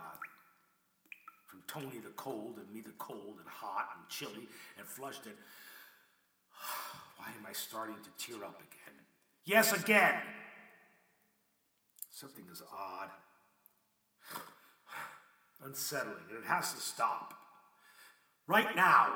God. From Tony the cold and me the cold and hot and chilly and flushed and... Why am I starting to tear up again? Yes, again! Something is odd, unsettling, and it has to stop. Right now!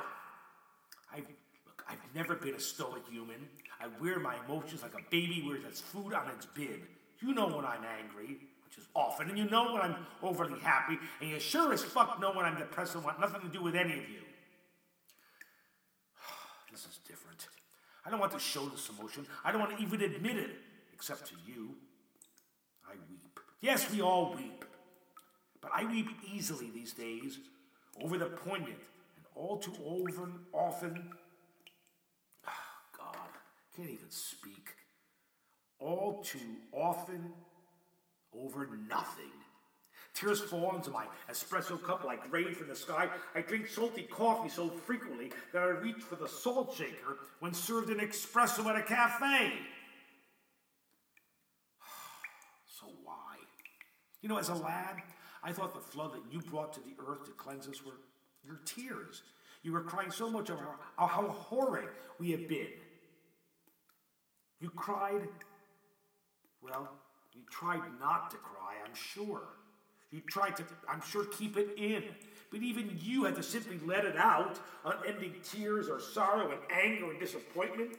I've never been a stoic human. I wear my emotions like a baby wears its food on its bib. You know when I'm angry, which is often, and you know when I'm overly happy, and you sure as fuck know when I'm depressed and want nothing to do with any of you. This is different. I don't want to show this emotion. I don't want to even admit it, except to you. I weep. Yes, we all weep. But I weep easily these days over the poignant and all too often... Can't even speak. All too often, over nothing. Tears fall into my espresso cup like rain from the sky. I drink salty coffee so frequently that I reach for the salt shaker when served an espresso at a cafe. So why? You know, as a lad, I thought the flood that you brought to the earth to cleanse us were your tears. You were crying so much over how horrid we have been. You cried, well, you tried not to cry, I'm sure. You tried to, I'm sure, keep it in. But even you had to simply let it out, unending tears or sorrow and anger and disappointment.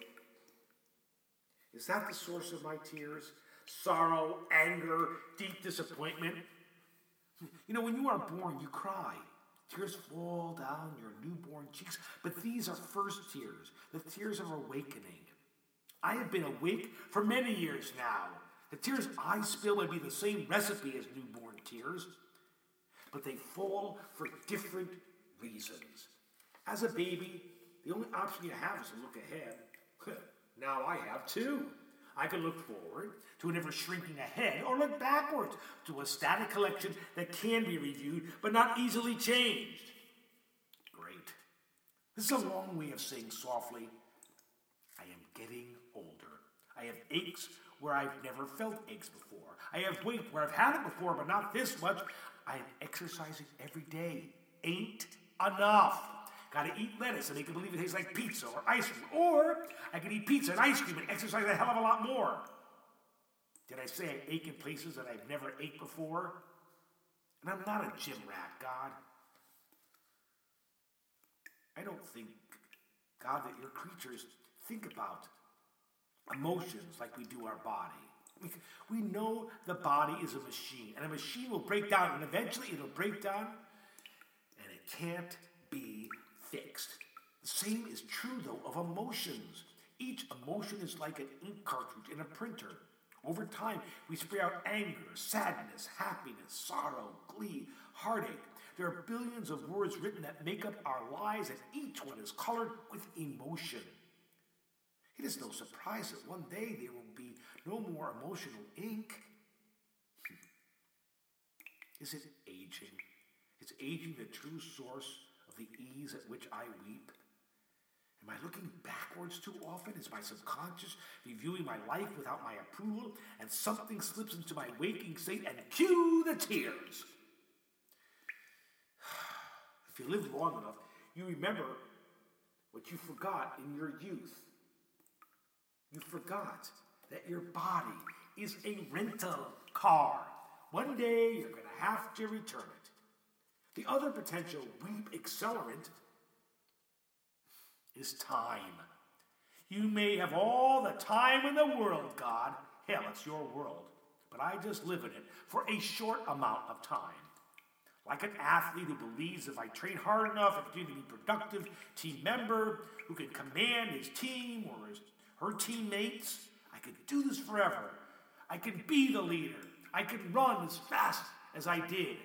Is that the source of my tears? Sorrow, anger, deep disappointment? You know, when you are born, you cry. Tears fall down your newborn cheeks. But these are first tears, the tears of awakening. I have been awake for many years now. The tears I spill would be the same recipe as newborn tears, but they fall for different reasons. As a baby, the only option you have is to look ahead. Now I have two. I can look forward to an ever-shrinking ahead or look backwards to a static collection that can be reviewed but not easily changed. Great. This is a long way of saying softly, I am getting older. I have aches where I've never felt aches before. I have weight where I've had it before, but not this much. I am exercising every day. Ain't enough. Gotta eat lettuce and make it believe it tastes like pizza or ice cream. Or I can eat pizza and ice cream and exercise a hell of a lot more. Did I say I ache in places that I've never ached before? And I'm not a gym rat, God. I don't think, God, that your creatures... think about emotions like we do our body. We know the body is a machine, and a machine will break down, and eventually it'll break down, and it can't be fixed. The same is true, though, of emotions. Each emotion is like an ink cartridge in a printer. Over time, we spray out anger, sadness, happiness, sorrow, glee, heartache. There are billions of words written that make up our lives, and each one is colored with emotion. It is no surprise that one day there will be no more emotional ink. Is it aging? Is aging the true source of the ease at which I weep? Am I looking backwards too often? Is my subconscious reviewing my life without my approval? And something slips into my waking state and cue the tears. If you live long enough, you remember what you forgot in your youth. You forgot that your body is a rental car. One day you're going to have to return it. The other potential weep accelerant is time. You may have all the time in the world, God. Hell, it's your world. But I just live in it for a short amount of time. Like an athlete who believes if I train hard enough, I'm going to be productive, team member who can command his team or her teammates, I could do this forever. I could be the leader. I could run as fast as I did.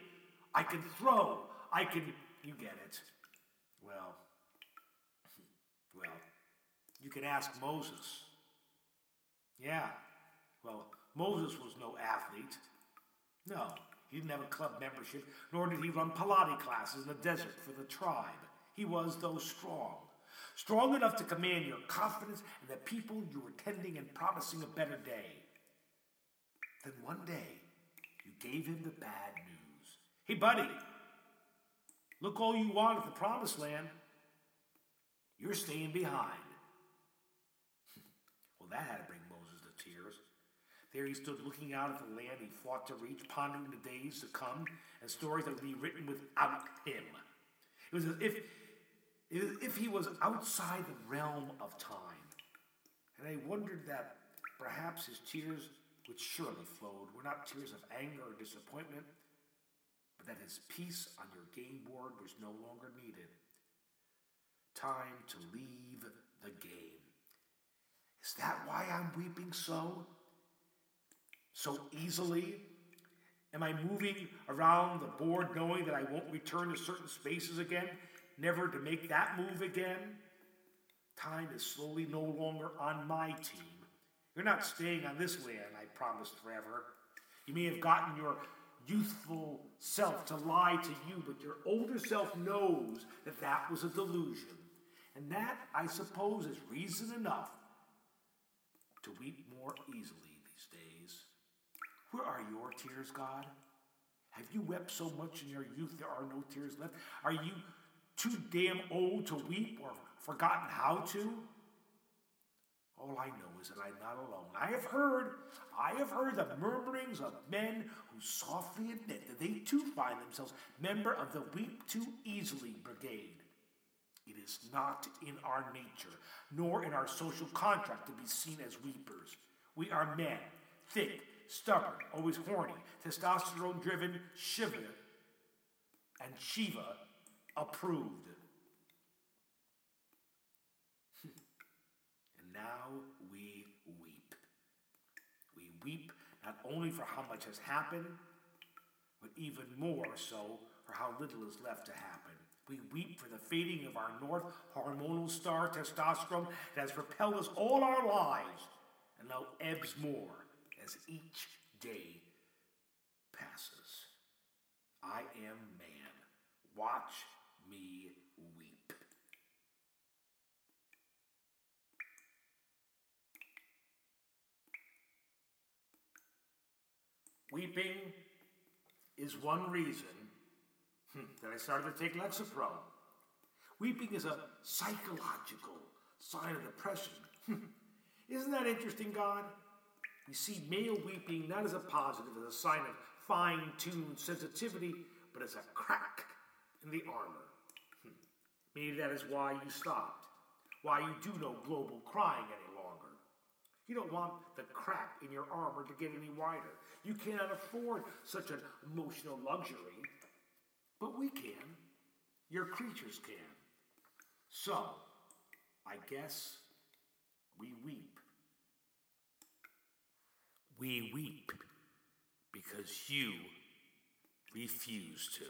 I could throw. I could... You get it. Well, you could ask Moses. Yeah. Well, Moses was no athlete. No, he didn't have a club membership, nor did he run Pilates classes in the desert for the tribe. He was, though, strong. Strong enough to command your confidence and the people you were tending and promising a better day. Then one day, you gave him the bad news. Hey, buddy, look all you want at the promised land. You're staying behind. Well, that had to bring Moses to tears. There he stood looking out at the land he fought to reach, pondering the days to come and stories that would be written without him. It was as if he was outside the realm of time. And I wondered that perhaps his tears, which surely flowed, were not tears of anger or disappointment, but that his piece on your game board was no longer needed. Time to leave the game. Is that why I'm weeping so easily? Am I moving around the board knowing that I won't return to certain spaces again, never to make that move again? Time is slowly no longer on my team. You're not staying on this land, I promised forever. You may have gotten your youthful self to lie to you, but your older self knows that that was a delusion. And that, I suppose, is reason enough to weep more easily these days. Where are your tears, God? Have you wept so much in your youth there are no tears left? Are you too damn old to weep or forgotten how to? All I know is that I'm not alone. I have heard the murmurings of men who softly admit that they too find themselves member of the Weep Too Easily Brigade. It is not in our nature, nor in our social contract to be seen as weepers. We are men, thick, stubborn, always horny, testosterone-driven, Shiva and Shiva approved. And now we weep. We weep not only for how much has happened, but even more so for how little is left to happen. We weep for the fading of our north hormonal star, testosterone, that has propelled us all our lives and now ebbs more as each day passes. I am man. Watch me weep. Weeping is one reason that I started to take Lexapro. Weeping is a psychological sign of depression. Isn't that interesting, God? We see male weeping not as a positive, as a sign of fine-tuned sensitivity, but as a crack in the armor. Maybe that is why you stopped, why you do no global crying any longer. You don't want the crack in your armor to get any wider. You cannot afford such an emotional luxury. But we can. Your creatures can. So, I guess we weep. We weep because you refuse to.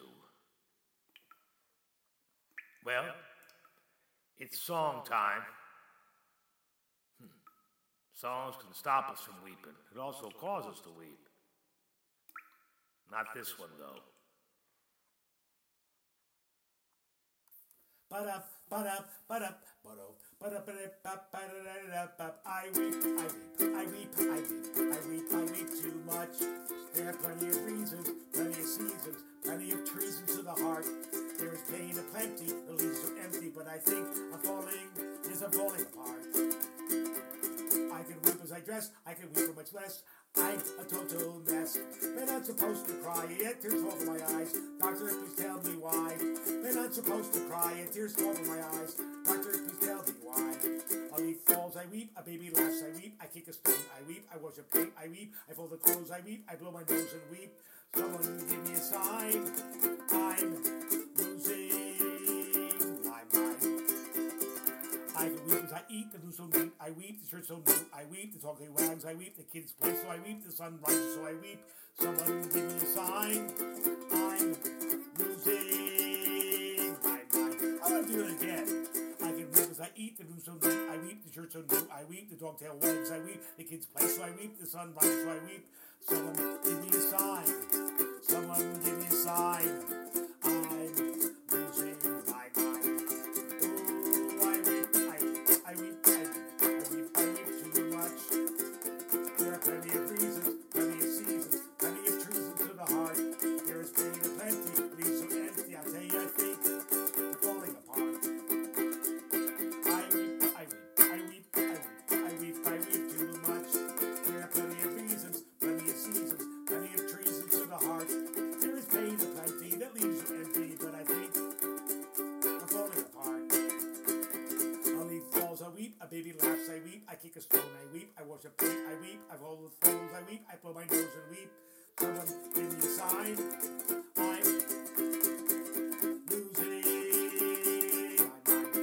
Well, it's song time. Songs can stop us from weeping. It also causes us to weep. Not this one, though. Ba-da, ba-da, ba-da, ba-da, ba-da, ba-da, ba-da, ba-da, I weep, I weep, I weep, I weep, I weep, I weep too much. There are plenty of reasons, plenty of seasons, plenty of treason to the heart. There is pain aplenty, the leaves are empty, but I think I'm falling, yes, I'm falling apart. I can weep as I dress, I can weep for much less. I'm a total mess. They're not supposed to cry, yet tears fall from my eyes. Doctor, please tell me why. They're not supposed to cry, yet tears fall from my eyes. Doctor, please tell me why. A leaf falls, I weep. A baby laughs, I weep. I kick a stone, I weep. I wash a plate, I weep. I fold the clothes, I weep. I blow my nose and weep. Someone give me a sign. I'm losing my mind. I can weep as I eat, the loose don't weep, I weep, the shirt's so new, I weep, the talk they wags, I weep, the kids play, so I weep, the sun rises, so I weep. Someone give me a sign, I'm losing my mind. I'm gonna do it again. I can weep as I eat, the loose don't weep, I weep, the shirt's so new, I weep, the dog tail wags, I weep, the kids play, so I weep, the sun rises, so I weep. Someone give me a sign, someone give me a sign. Plenty of reasons, plenty of seasons, plenty of truths into the heart. There is pain and plenty. lady laughs, I weep. I kick a stone, I weep. I wash a plate, I weep. I roll with phones, I weep. I blow my nose and weep. Someone give me a sign. I'm losing my mind.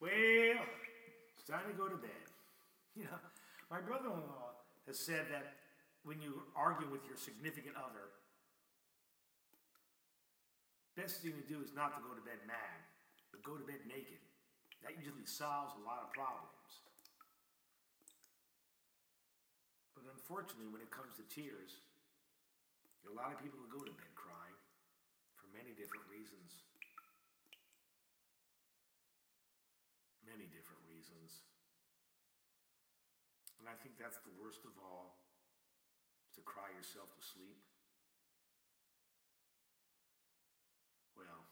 Well, it's time to go to bed. You know, my brother-in-law has said that when you argue with your significant other, best thing to do is not to go to bed mad, but go to bed naked. That usually solves a lot of problems. But unfortunately, when it comes to tears, there are a lot of people who go to bed crying for many different reasons. Many different reasons. And I think that's the worst of all. To cry yourself to sleep? Well,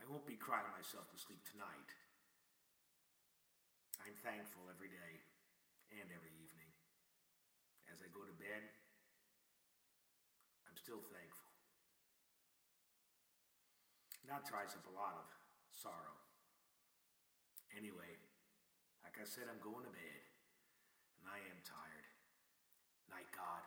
I won't be crying myself to sleep tonight. I'm thankful every day and every evening. As I go to bed, I'm still thankful. And that dries up a lot of sorrow. Anyway, like I said, I'm going to bed. And I am tired. Night, God.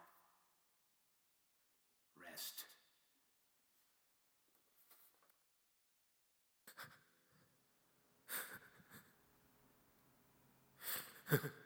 Rest.